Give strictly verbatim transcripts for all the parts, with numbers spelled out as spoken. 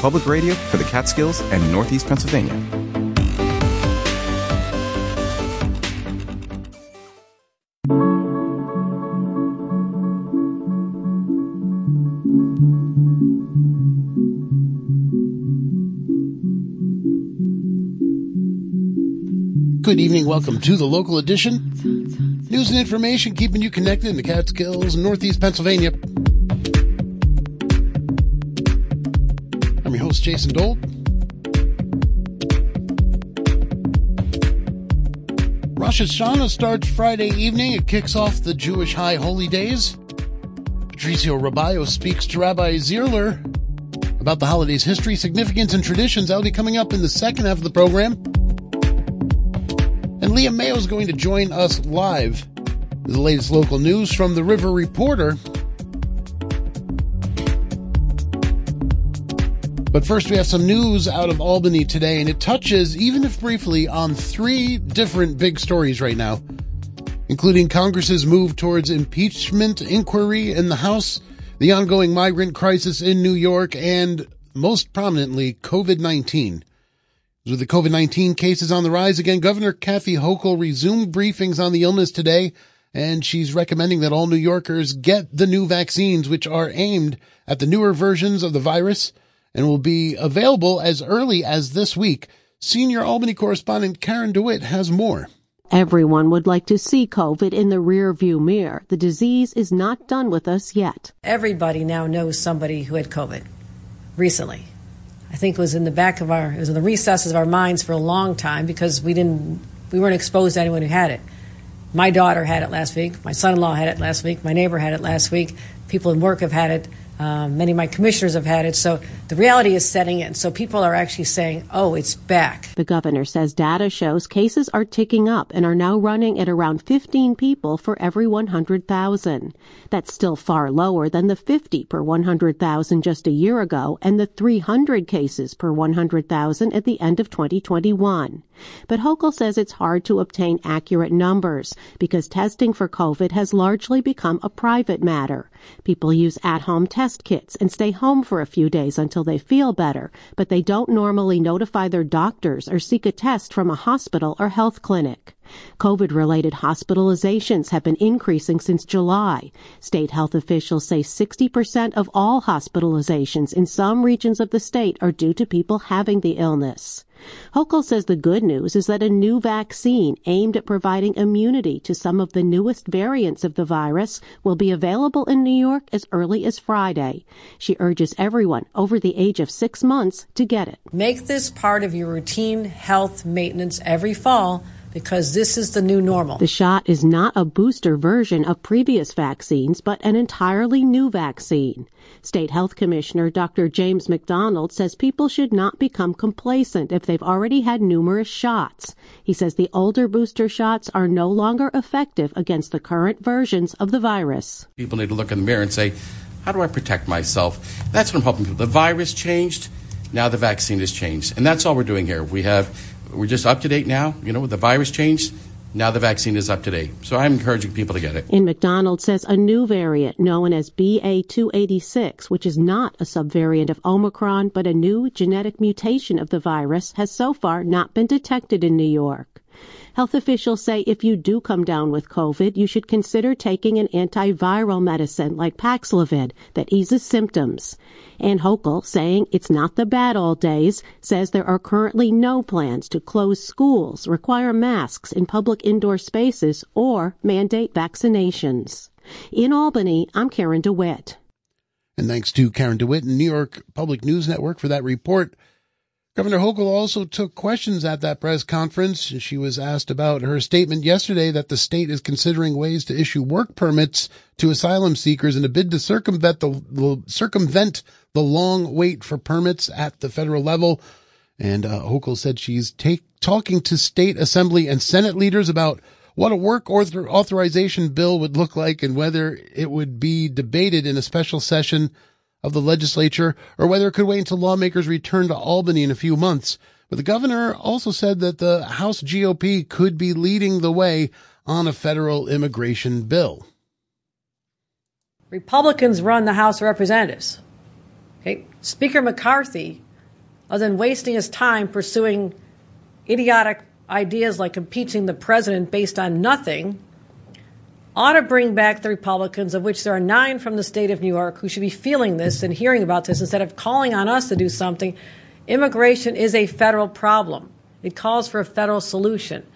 public radio for the Catskills and Northeast Pennsylvania. Good evening. Welcome to the local edition. News and information keeping you connected in the Catskills, Northeast Pennsylvania. I'm your host, Jason Dole. Rosh Hashanah starts Friday evening. It kicks off the Jewish High Holy Days. Patricio Robayo speaks to Rabbi Zierler about the holiday's history, significance, and traditions. That'll be coming up in the second half of the program. And Liam Mayo is going to join us live with the latest local news from the River Reporter. But first, we have some news out of Albany today, and it touches, even if briefly, on three different big stories right now, including Congress's move towards impeachment inquiry in the House, the ongoing migrant crisis in New York, and most prominently, covid nineteen. With the covid nineteen cases on the rise again, Governor Kathy Hochul resumed briefings on the illness today, and she's recommending that all New Yorkers get the new vaccines, which are aimed at the newer versions of the virus and will be available as early as this week. Senior Albany correspondent Karen DeWitt has more. Everyone would like to see COVID in the rearview mirror. The disease is not done with us yet. Everybody now knows somebody who had COVID recently. I think it was in the back of our, it was in the recesses of our minds for a long time because we didn't, we weren't exposed to anyone who had it. My daughter had it last week. My son-in-law had it last week. My neighbor had it last week. People in work have had it. Um, many of my commissioners have had it. So the reality is setting in. So people are actually saying, oh, it's back. The governor says data shows cases are ticking up and are now running at around fifteen people for every one hundred thousand. That's still far lower than the fifty per one hundred thousand just a year ago and the three hundred cases per one hundred thousand at the end of twenty twenty-one. But Hochul says it's hard to obtain accurate numbers because testing for COVID has largely become a private matter. People use at-home test kits and stay home for a few days until they feel better, but they don't normally notify their doctors or seek a test from a hospital or health clinic. COVID-related hospitalizations have been increasing since July. State health officials say sixty percent of all hospitalizations in some regions of the state are due to people having the illness. Hochul says the good news is that a new vaccine aimed at providing immunity to some of the newest variants of the virus will be available in New York as early as Friday. She urges everyone over the age of six months to get it. Make this part of your routine health maintenance every fall, because this is the new normal. The shot is not a booster version of previous vaccines, but an entirely new vaccine. State Health Commissioner Doctor James McDonald says people should not become complacent if they've already had numerous shots. He says the older booster shots are no longer effective against the current versions of the virus. People need to look in the mirror and say, how do I protect myself? That's what I'm helping people. The virus changed, now the vaccine has changed. And that's all we're doing here. We have We're just up to date now. You know, the virus changed. Now the vaccine is up to date. So I'm encouraging people to get it. And McDonald says a new variant known as B A two eighty-six, which is not a subvariant of Omicron, but a new genetic mutation of the virus, has so far not been detected in New York. Health officials say if you do come down with COVID, you should consider taking an antiviral medicine like Paxlovid that eases symptoms. And Hochul, saying it's not the bad old days, says there are currently no plans to close schools, require masks in public indoor spaces, or mandate vaccinations. In Albany, I'm Karen DeWitt. And thanks to Karen DeWitt and New York Public News Network for that report. Governor Hochul also took questions at that press conference. She was asked about her statement yesterday that the state is considering ways to issue work permits to asylum seekers in a bid to circumvent the, circumvent the long wait for permits at the federal level. And uh, Hochul said she's take, talking to state assembly and Senate leaders about what a work author, authorization bill would look like and whether it would be debated in a special session of the legislature, or whether it could wait until lawmakers return to Albany in a few months. But the governor also said that the House G O P could be leading the way on a federal immigration bill. Republicans run the House of Representatives. Okay, Speaker McCarthy other than wasting his time pursuing idiotic ideas like impeaching the president based on nothing, ought to bring back the Republicans, of which there are nine from the state of New York, who should be feeling this and hearing about this instead of calling on us to do something. Immigration is a federal problem. It calls for a federal solution.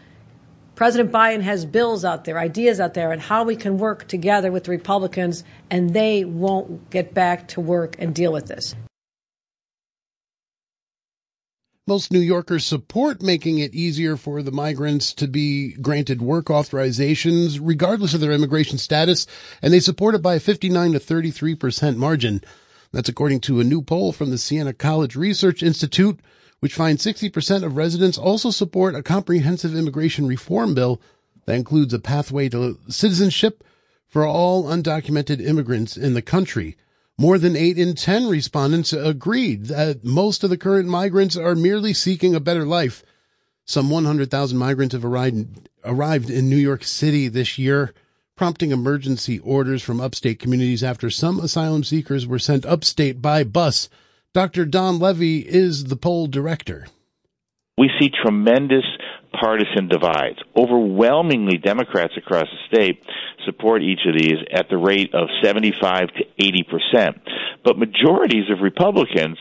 President Biden has bills out there, ideas out there, on how we can work together with the Republicans, and they won't get back to work and deal with this. Most New Yorkers support making it easier for the migrants to be granted work authorizations, regardless of their immigration status, and they support it by a fifty-nine to thirty-three percent margin. That's according to a new poll from the Siena College Research Institute, which finds sixty percent of residents also support a comprehensive immigration reform bill that includes a pathway to citizenship for all undocumented immigrants in the country. More than eight in ten respondents agreed that most of the current migrants are merely seeking a better life. Some one hundred thousand migrants have arrived, arrived in New York City this year, prompting emergency orders from upstate communities after some asylum seekers were sent upstate by bus. Doctor Don Levy is the poll director. We see tremendous partisan divides. Overwhelmingly, Democrats across the state support each of these at the rate of seventy-five to eighty percent. But majorities of Republicans,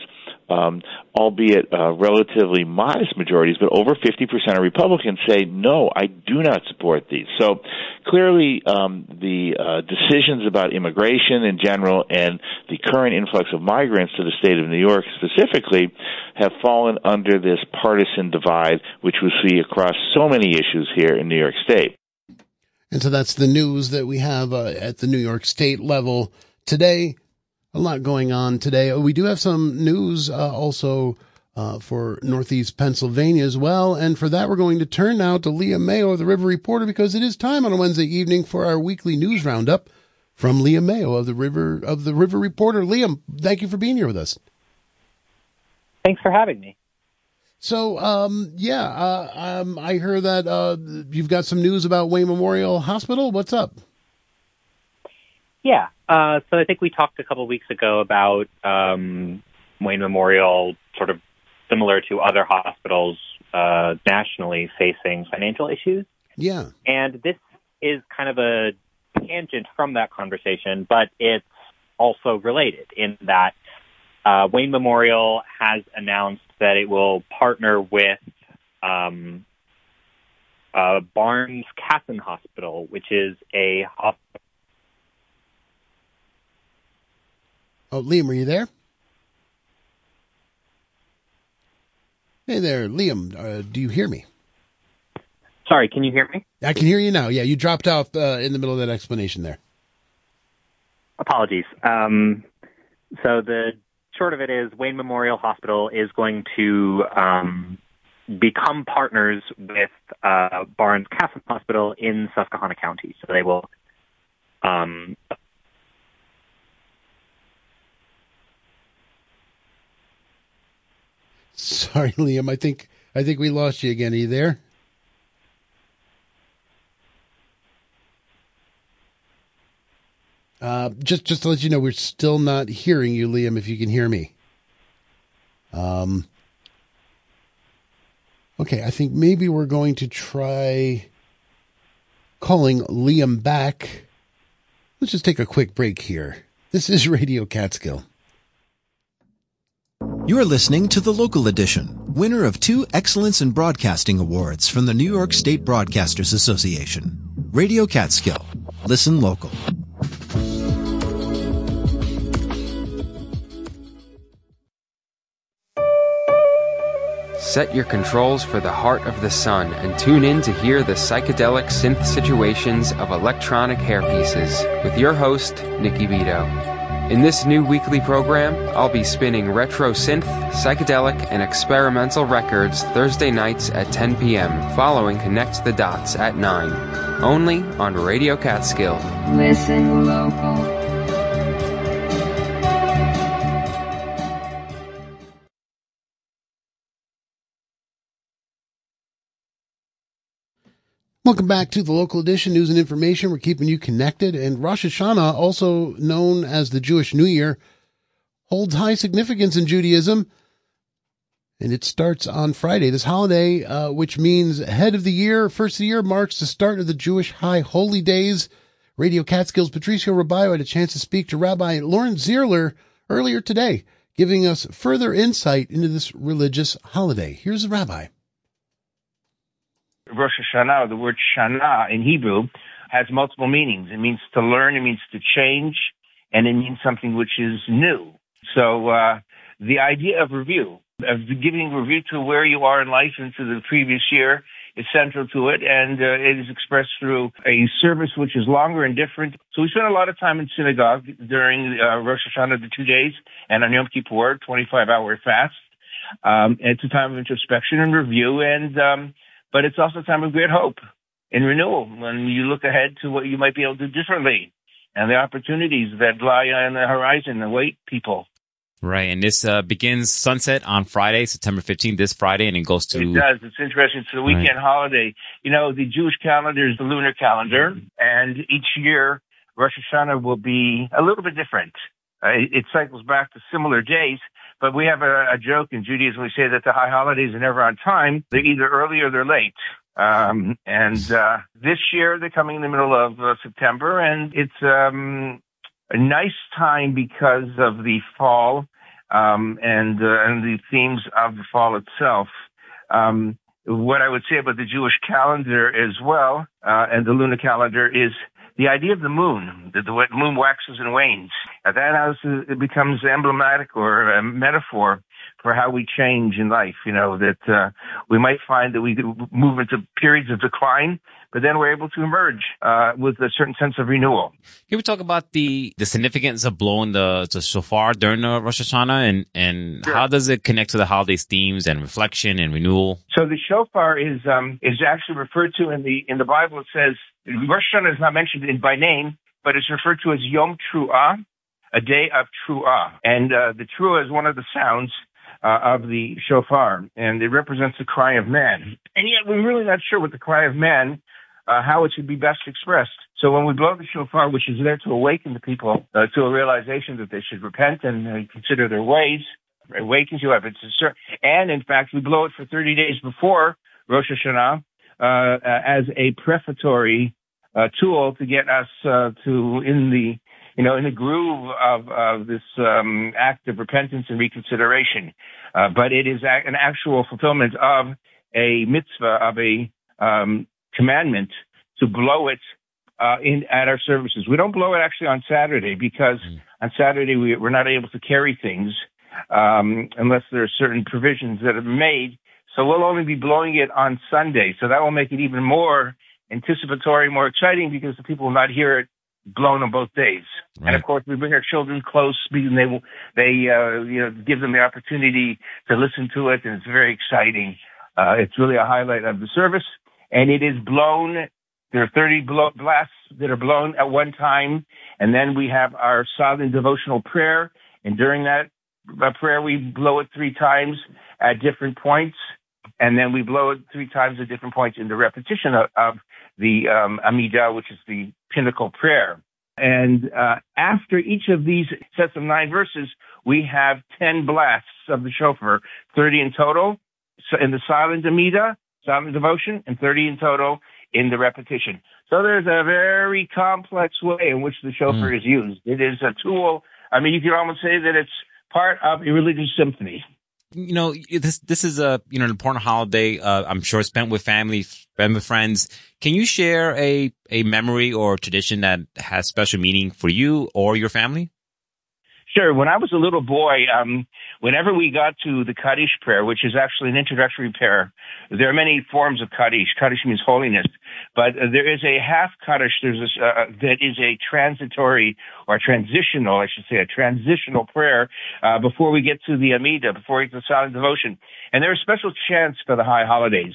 um, albeit uh, relatively modest majorities, but over fifty percent of Republicans say, no, I do not support these. So clearly um, the uh, decisions about immigration in general and the current influx of migrants to the state of New York specifically have fallen under this partisan divide, which we see across so many issues here in New York State. And so that's the news that we have uh, at the New York State level today. A lot going on today. We do have some news uh, also uh, for Northeast Pennsylvania as well. And for that, we're going to turn now to Liam Mayo, the River Reporter, because it is time on a Wednesday evening for our weekly news roundup from Liam Mayo of the River of the River Reporter. Liam, thank you for being here with us. Thanks for having me. So, um, yeah, uh, um, I hear that uh, you've got some news about Wayne Memorial Hospital. What's up? Yeah. Uh, so I think we talked a couple weeks ago about um, Wayne Memorial, sort of similar to other hospitals uh, nationally, facing financial issues. Yeah. And this is kind of a tangent from that conversation, but it's also related in that uh, Wayne Memorial has announced that it will partner with um, uh, Barnes-Kasson Hospital, which is a hospital. Oh, Liam, are you there? Hey there, Liam. Uh, do you hear me? Sorry, can you hear me? I can hear you now. Yeah, you dropped off uh, in the middle of that explanation there. Apologies. Um, so the short of it is Wayne Memorial Hospital is going to um, become partners with uh, Barnes-Kasson Hospital in Susquehanna County. So they will... Um, Sorry, Liam. I think I think we lost you again. Are you there? Uh, just just to let you know, we're still not hearing you, Liam. If you can hear me. Um. Okay, I think maybe we're going to try calling Liam back. Let's just take a quick break here. This is Radio Catskill. You're listening to The Local Edition, winner of two Excellence in Broadcasting Awards from the New York State Broadcasters Association. Radio Catskill. Listen local. Set your controls for the heart of the sun and tune in to hear the psychedelic synth situations of electronic hairpieces with your host, Nikki Vitoe. In this new weekly program, I'll be spinning retro synth, psychedelic, and experimental records Thursday nights at ten p.m. following Connect the Dots at nine. Only on Radio Catskill. Listen local. Welcome back to the Local Edition News and Information. We're keeping you connected. And Rosh Hashanah, also known as the Jewish New Year, holds high significance in Judaism. And it starts on Friday, this holiday, uh, which means head of the year. First of the year marks the start of the Jewish High Holy Days. Radio Catskill's Patricio Robayo had a chance to speak to Rabbi Lauren Zierler earlier today, giving us further insight into this religious holiday. Here's the rabbi. Rosh Hashanah, the word Shana in Hebrew, has multiple meanings. It means to learn, it means to change, and it means something which is new. So uh, the idea of review, of giving review to where you are in life and to the previous year, is central to it, and uh, it is expressed through a service which is longer and different. So we spent a lot of time in synagogue during uh, Rosh Hashanah, the two days, and on Yom Kippur, twenty-five hour fast. Um, it's a time of introspection and review, and um, but it's also a time of great hope and renewal when you look ahead to what you might be able to do differently and the opportunities that lie on the horizon and await people. Right, and this uh, begins sunset on Friday, September fifteenth, this Friday, and it goes to... It does. It's interesting. It's the weekend right. holiday. You know, the Jewish calendar is the lunar calendar, and each year Rosh Hashanah will be a little bit different. Uh, it cycles back to similar days, but we have a, a joke in Judaism. We say that the high holidays are never on time. They're either early or they're late. Um, and uh, this year they're coming in the middle of uh, September, and it's... Um, A nice time because of the fall um, and uh, and the themes of the fall itself. Um, what I would say about the Jewish calendar as well uh, and the lunar calendar is the idea of the moon, that the moon waxes and wanes. At that house, it becomes emblematic or a metaphor for how we change in life, you know, that uh, we might find that we move into periods of decline, but then we're able to emerge uh, with a certain sense of renewal. Can we talk about the, the significance of blowing the, the shofar during the Rosh Hashanah and, and sure. how does it connect to the holidays themes and reflection and renewal? So the shofar is um, is actually referred to in the in the Bible. It says Rosh Hashanah is not mentioned in, by name, but it's referred to as Yom Truah, a day of Truah. And uh, the Truah is one of the sounds Uh, of the shofar, and it represents the cry of man. And yet we're really not sure what the cry of man, uh, how it should be best expressed. So when we blow the shofar, which is there to awaken the people uh, to a realization that they should repent and uh, consider their ways, it awakens you up. It's a certain, and in fact, we blow it for thirty days before Rosh Hashanah uh, as a prefatory uh, tool to get us uh, to in the You know, in the groove of, of this um, act of repentance and reconsideration. Uh, but it is a, an actual fulfillment of a mitzvah, of a um, commandment to blow it uh, in at our services. We don't blow it actually on Saturday because mm. on Saturday we, we're not able to carry things um, unless there are certain provisions that are made. So we'll only be blowing it on Sunday. So that will make it even more anticipatory, more exciting because the people will not hear it blown on both days. Right. And of course, we bring our children close and they will, they, uh, you know, give them the opportunity to listen to it. And it's very exciting. Uh, it's really a highlight of the service. And it is blown. There are thirty blow, blasts that are blown at one time. And then we have our solemn devotional prayer. And during that prayer, we blow it three times at different points. And then we blow it three times at different points in the repetition of, of the um, Amidah, which is the pinnacle prayer. And uh, after each of these sets of nine verses, we have ten blasts of the shofar, thirty in total so in the silent Amidah, silent devotion, and thirty in total in the repetition. So there's a very complex way in which the shofar mm. is used. It is a tool. I mean, you could almost say that it's part of a religious symphony. You know, this this is a you know an important holiday. Uh, I'm sure spent with family, spent with friends. Can you share a a memory or tradition that has special meaning for you or your family? Sure. When I was a little boy, um, whenever we got to the Kaddish prayer, which is actually an introductory prayer, there are many forms of Kaddish. Kaddish means holiness, but uh, there is a half Kaddish. There's this, uh, that is a transitory or transitional, I should say, a transitional prayer uh, before we get to the Amidah, before we get to the silent devotion. And there are special chants for the high holidays.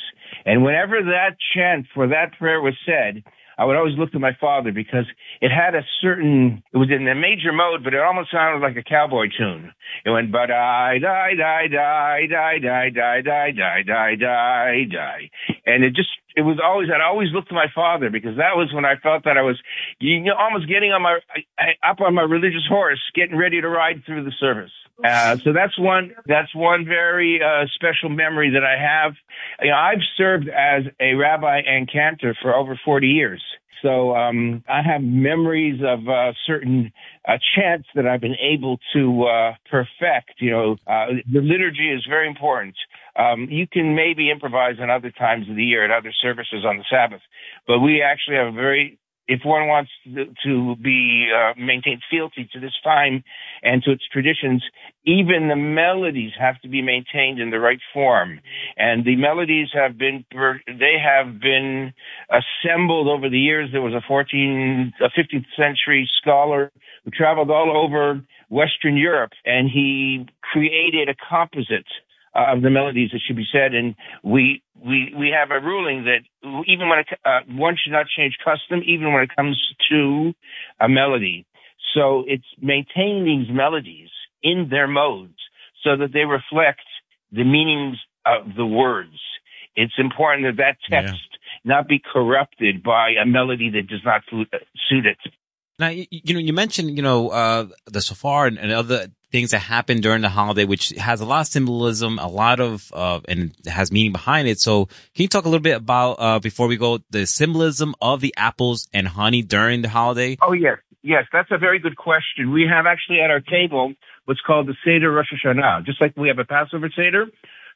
And whenever that chant for that prayer was said, I would always look to my father because it had a certain, it was in a major mode, but it almost sounded like a cowboy tune. It went, ba die, die, die, die, die, die, die, die, die, die, die, die. And it just, it was always, I'd always look to my father, because that was when I felt that I was, you know, almost getting on my, up on my religious horse, getting ready to ride through the service. Uh, so that's one, that's one very, uh, special memory that I have. You know, I've served as a rabbi and cantor for over forty years. So, um, I have memories of, uh, certain, uh, chants that I've been able to, uh, perfect. You know, uh, the liturgy is very important. Um, you can maybe improvise on other times of the year at other services on the Sabbath, but we actually have a very, if one wants to, to be, uh, maintain fealty to this time and to its traditions, even the melodies have to be maintained in the right form. And the melodies have been, they have been assembled over the years. There was a fourteenth, a fifteenth century scholar who traveled all over Western Europe, and he created a composite Uh, of the melodies that should be said. And we, we, we have a ruling that even when it, uh, one should not change custom, even when it comes to a melody. So it's maintaining these melodies in their modes so that they reflect the meanings of the words. It's important that that text yeah. not be corrupted by a melody that does not suit it. Now, you, you know, you mentioned, you know, uh, the shofar and, and other things that happen during the holiday, which has a lot of symbolism, a lot of, uh, and has meaning behind it. So can you talk a little bit about, uh, before we go, the symbolism of the apples and honey during the holiday? Oh, yes. Yes. That's a very good question. We have actually at our table what's called the Seder Rosh Hashanah, just like we have a Passover Seder.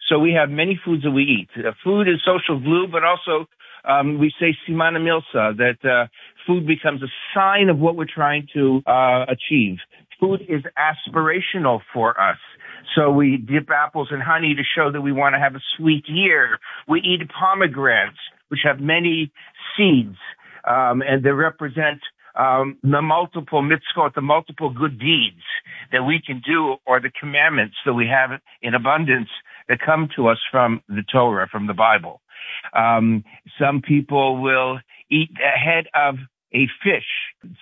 So we have many foods that we eat. Uh, food is social glue, but also, um, we say Simana Milsa, that, uh, food becomes a sign of what we're trying to, uh, achieve. Food is aspirational for us. So we dip apples in honey to show that we want to have a sweet year. We eat pomegranates, which have many seeds, um, and they represent um, the multiple mitzvot, the multiple good deeds that we can do, or the commandments that we have in abundance that come to us from the Torah, from the Bible. Um, some people will eat a head of a fish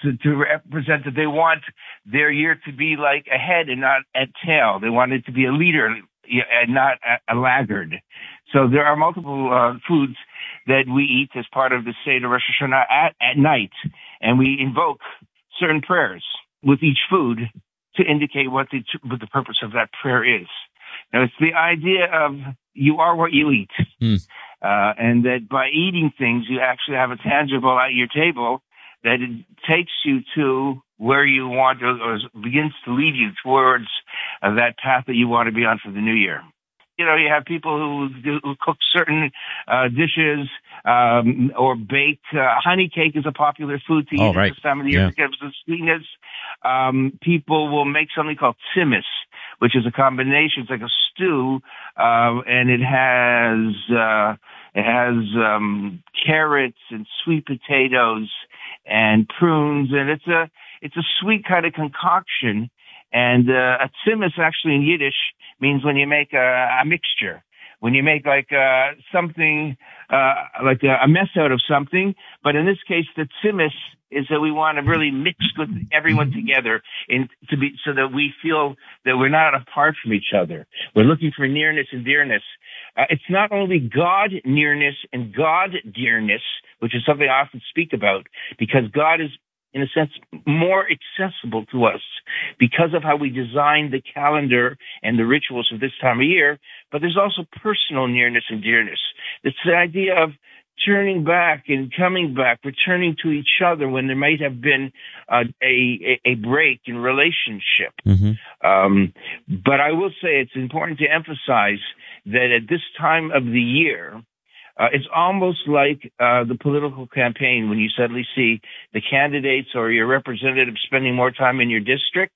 to, to represent that they want their year to be like a head and not a tail. They want it to be a leader and not a, a laggard. So there are multiple uh, foods that we eat as part of the Seder Rosh Hashanah at, at night, and we invoke certain prayers with each food to indicate what the, what the purpose of that prayer is. Now, it's the idea of you are what you eat, mm. uh, and that by eating things, you actually have a tangible at your table that it takes you to where you want to, or begins to lead you towards uh, that path that you want to be on for the new year. You know, you have people who, do, who cook certain uh, dishes um, or bake. Uh, honey cake is a popular food to eat oh, right. at this time of the year. Yeah. It gives the sweetness. Um, people will make something called tsimis, which is a combination. It's like a stew, uh, and it has uh, it has um, carrots and sweet potatoes and prunes, and it's a it's a sweet kind of concoction. And uh, a tsimis actually in Yiddish means when you make a, a mixture, when you make like uh, something uh, like a, a mess out of something. But in this case, the tsimis is that we want to really mix with everyone together, in to be so that we feel that we're not apart from each other. We're looking for nearness and dearness. Uh, it's not only God nearness and God dearness, which is something I often speak about, because God is, in a sense, more accessible to us because of how we designed the calendar and the rituals of this time of year. But there's also personal nearness and dearness. It's the idea of turning back and coming back, returning to each other when there might have been uh, a, a break in relationship. Mm-hmm. Um, but I will say it's important to emphasize that at this time of the year, Uh, it's almost like uh, the political campaign when you suddenly see the candidates or your representatives spending more time in your district,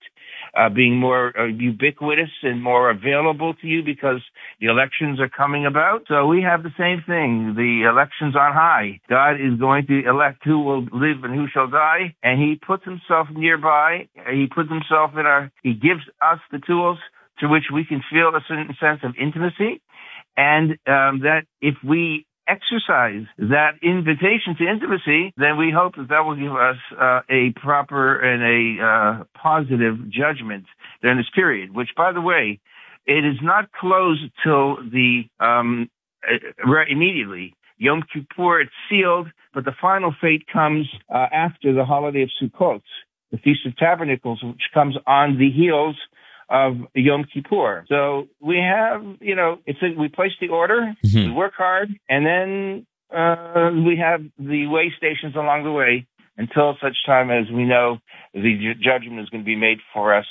uh, being more uh, ubiquitous and more available to you because the elections are coming about. So we have the same thing. The election's on high. God is going to elect who will live and who shall die. And he puts himself nearby. He puts himself in our, he gives us the tools through which we can feel a certain sense of intimacy. And um, that if we exercise that invitation to intimacy, then we hope that that will give us uh, a proper and a uh, positive judgment during this period, which, by the way, it is not closed till the um, immediately. Yom Kippur, it's sealed, but the final fate comes uh, after the holiday of Sukkot, the Feast of Tabernacles, which comes on the heels of Yom Kippur. So we have, you know, it's a, we place the order, mm-hmm. we work hard, and then uh, we have the way stations along the way until such time as we know the ju- judgment is going to be made for us.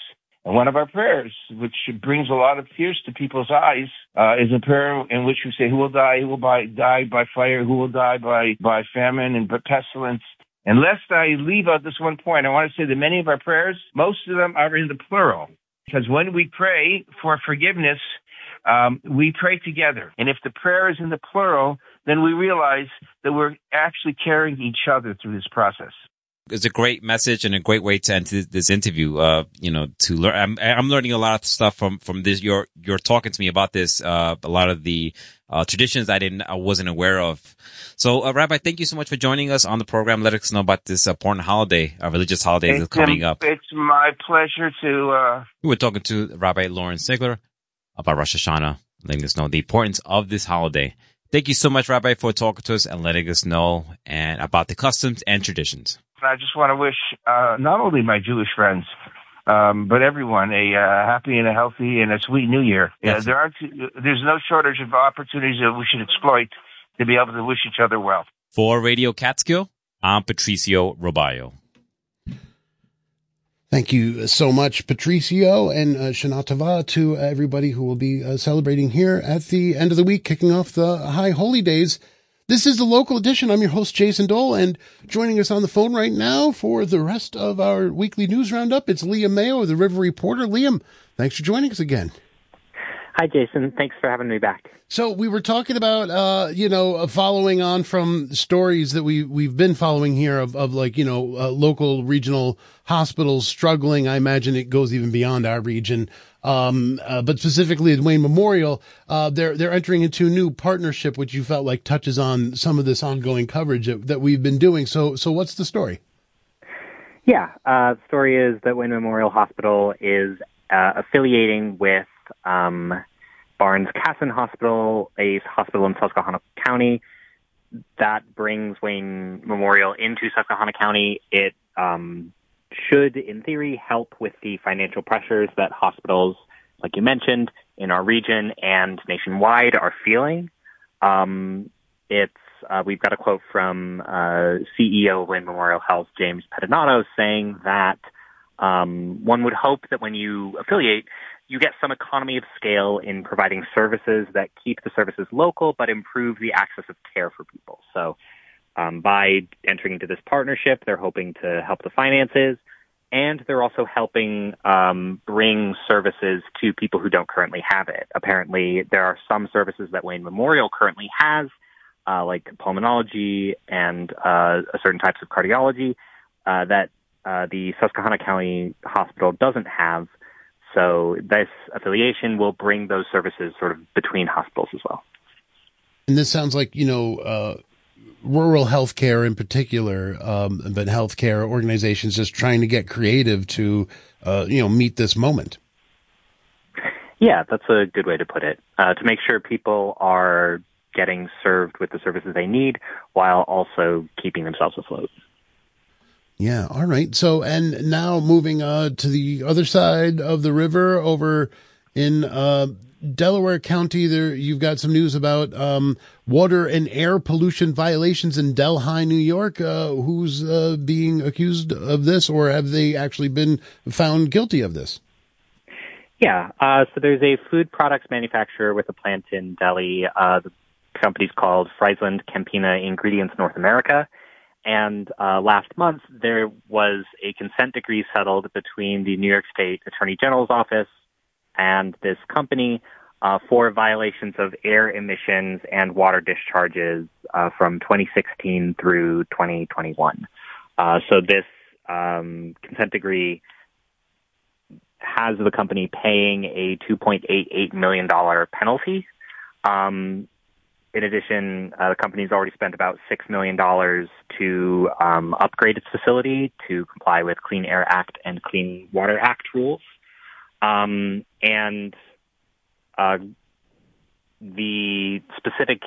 And one of our prayers, which brings a lot of tears to people's eyes, uh, is a prayer in which we say, who will die? Who will by, die by fire? Who will die by, by famine and by pestilence? And lest I leave out this one point, I want to say that many of our prayers, most of them are in the plural. Because when we pray for forgiveness, um, we pray together. And if the prayer is in the plural, then we realize that we're actually carrying each other through this process. It's a great message and a great way to end this interview. Uh, you know, to learn, I'm, I'm learning a lot of stuff from, from this. You're, you're talking to me about this, uh, a lot of the, uh, traditions I didn't, I wasn't aware of. So, uh, Rabbi, thank you so much for joining us on the program. Let us know about this important holiday, a religious holiday it's, that's coming up. It's my pleasure to, uh, we were talking to Rabbi Lauren Zierler about Rosh Hashanah, letting us know the importance of this holiday. Thank you so much, Rabbi, for talking to us and letting us know and about the customs and traditions. I just want to wish uh, not only my Jewish friends, um, but everyone a uh, happy and a healthy and a sweet New Year. Yeah, there aren't, there's no shortage of opportunities that we should exploit to be able to wish each other well. For Radio Catskill, I'm Patricio Robayo. Thank you so much, Patricio, and uh, Shana Tova to everybody who will be uh, celebrating here at the end of the week, kicking off the High Holy Days. This is the local edition. I'm your host, Jason Dole, and joining us on the phone right now for the rest of our weekly news roundup, it's Liam Mayo of the River Reporter. Liam, thanks for joining us again. Hi, Jason. Thanks for having me back. So we were talking about, uh, you know, following on from stories that we, we've been following here of, of like, you know, uh, local regional hospitals struggling. I imagine it goes even beyond our region. Um, uh, but specifically at Wayne Memorial, uh, they're, they're entering into a new partnership, which you felt like touches on some of this ongoing coverage that, that we've been doing. So, so what's the story? Yeah. Uh, the story is that Wayne Memorial Hospital is, uh, affiliating with, um, Barnes-Kasson Hospital, a hospital in Susquehanna County that brings Wayne Memorial into Susquehanna County. It, um, should, in theory, help with the financial pressures that hospitals, like you mentioned, in our region and nationwide are feeling. Um, it's uh, we've got a quote from uh, C E O of Wayne Memorial Health, James Pettinato, saying that um, one would hope that when you affiliate, you get some economy of scale in providing services that keep the services local but improve the access of care for people. So Um, by entering into this partnership, they're hoping to help the finances, and they're also helping um, bring services to people who don't currently have it. Apparently, there are some services that Wayne Memorial currently has, uh, like pulmonology and uh, certain types of cardiology, uh, that uh, the Susquehanna County Hospital doesn't have. So this affiliation will bring those services sort of between hospitals as well. And this sounds like, you know... Uh... rural healthcare in particular, um, but healthcare organizations just trying to get creative to, uh, you know, meet this moment. Yeah, that's a good way to put it. Uh, to make sure people are getting served with the services they need while also keeping themselves afloat. Yeah. All right. So, and now moving, uh, to the other side of the river over in, uh, Delaware County, there you've got some news about um, water and air pollution violations in Delhi, New York. Uh, who's uh, being accused of this, or have they actually been found guilty of this? Yeah, uh, so there's a food products manufacturer with a plant in Delhi. Uh, the company's called Friesland Campina Ingredients North America. And uh, last month, there was a consent decree settled between the New York State Attorney General's office and this company uh, for violations of air emissions and water discharges uh, from twenty sixteen through twenty twenty-one. Uh, so this um, consent decree has the company paying a two point eight eight million dollars penalty. Um, in addition, uh, the company's already spent about six million dollars to um, upgrade its facility to comply with Clean Air Act and Clean Water Act rules. Um, and, uh, the specific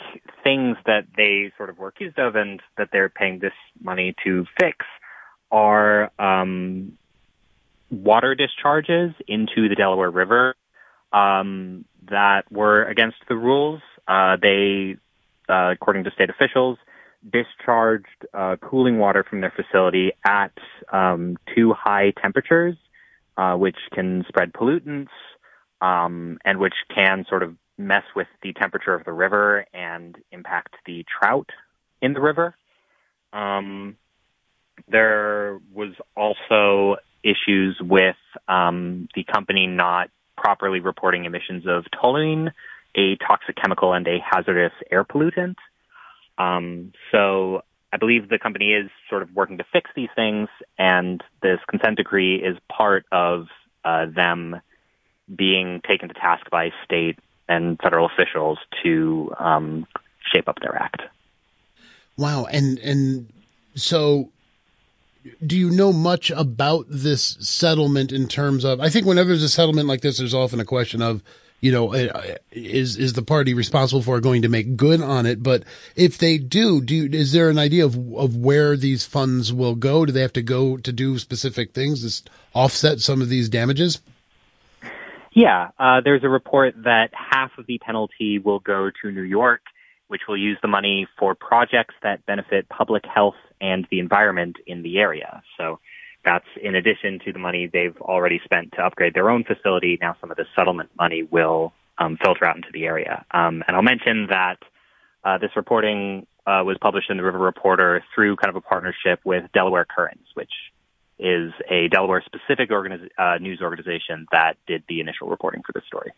things that they sort of were accused of and that they're paying this money to fix are um, water discharges into the Delaware River um, that were against the rules. Uh, they, uh, according to state officials, discharged uh, cooling water from their facility at um, too high temperatures, uh, which can spread pollutants um, and which can sort of mess with the temperature of the river and impact the trout in the river. Um, there was also issues with um, the company not properly reporting emissions of toluene, a toxic chemical and a hazardous air pollutant. Um, so I believe the company is sort of working to fix these things, and this consent decree is part of uh, them being taken to task by state and federal officials to um, shape up their act. Wow. And, and so do you know much about this settlement in terms of, I think whenever there's a settlement like this, there's often a question of, you know, is is the party responsible for going to make good on it? But if they do, do you, is there an idea of of where these funds will go? Do they have to go to do specific things to offset some of these damages? Yeah, uh, there's a report that half of the penalty will go to New York, which will use the money for projects that benefit public health and the environment in the area. So that's in addition to the money they've already spent to upgrade their own facility. Now some of the settlement money will um, filter out into the area. Um, and I'll mention that uh, this reporting uh, was published in the River Reporter through kind of a partnership with Delaware Currents, which is a Delaware-specific organiz- uh, news organization that did the initial reporting for this story.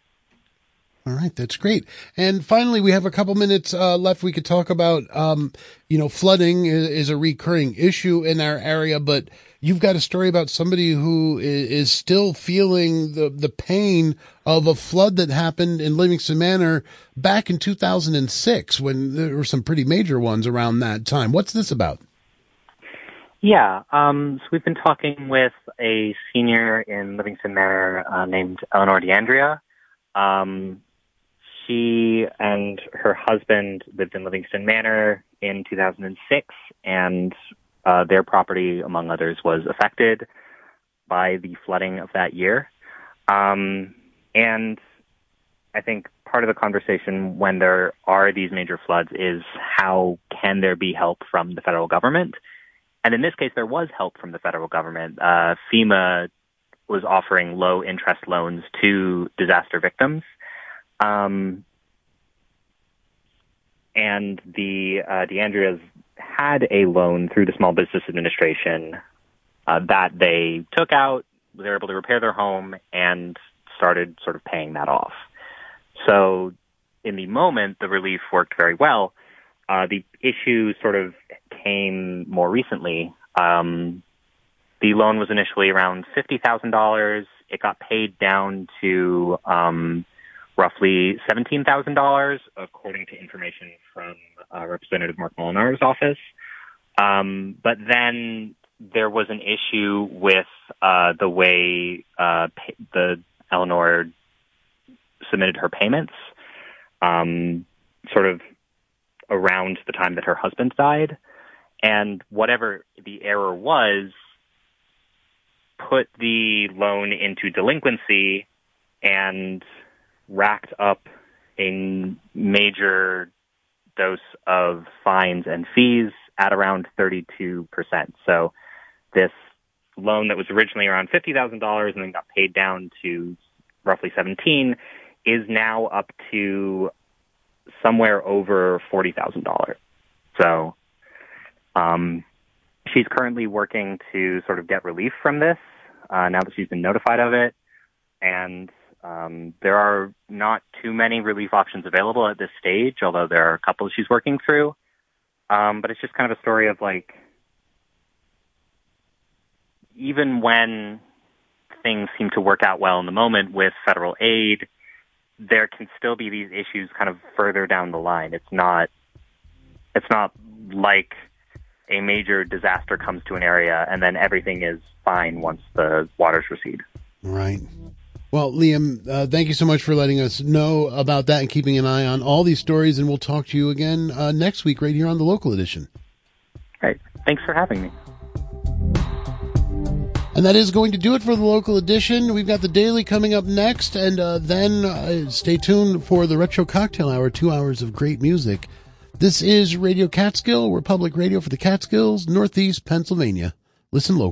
All right, that's great. And finally, we have a couple minutes uh, left. We could talk about, um, you know, flooding is, is a recurring issue in our area, but you've got a story about somebody who is, is still feeling the, the pain of a flood that happened in Livingston Manor back in two thousand six when there were some pretty major ones around that time. What's this about? Yeah, um, so we've been talking with a senior in Livingston Manor uh, named Eleanor DeAndrea. Um, she and her husband lived in Livingston Manor in two thousand six, and uh, their property, among others, was affected by the flooding of that year. Um, and I think part of the conversation when there are these major floods is how can there be help from the federal government? And in this case, there was help from the federal government. Uh, FEMA was offering low-interest loans to disaster victims. Um, and the uh, DeAndreas had a loan through the Small Business Administration uh, that they took out. They were able to repair their home and started sort of paying that off. So in the moment, the relief worked very well. Uh, the issue sort of came more recently. Um, the loan was initially around fifty thousand dollars. It got paid down to um, roughly seventeen thousand dollars, according to information from uh, Representative Mark Molinar's office. Um, but then there was an issue with uh, the way uh, pay- the Eleanor submitted her payments, um, sort of around the time that her husband died, and whatever the error was put the loan into delinquency and racked up a major dose of fines and fees at around thirty-two percent. So this loan that was originally around fifty thousand dollars and then got paid down to roughly seventeen is now up to somewhere over forty thousand dollars. So um, she's currently working to sort of get relief from this uh, now that she's been notified of it. And um, there are not too many relief options available at this stage, although there are a couple she's working through. Um, but it's just kind of a story of, like, even when things seem to work out well in the moment with federal aid, there can still be these issues kind of further down the line. It's not, it's not like a major disaster comes to an area and then everything is fine once the waters recede. Right. Well, Liam, uh, thank you so much for letting us know about that and keeping an eye on all these stories. And we'll talk to you again uh, next week right here on the Local Edition. All right. Thanks for having me. And that is going to do it for the Local Edition. We've got the Daily coming up next. And uh, then uh, stay tuned for the Retro Cocktail Hour, two hours of great music. This is Radio Catskill. We're public radio for the Catskills, Northeast Pennsylvania. Listen local.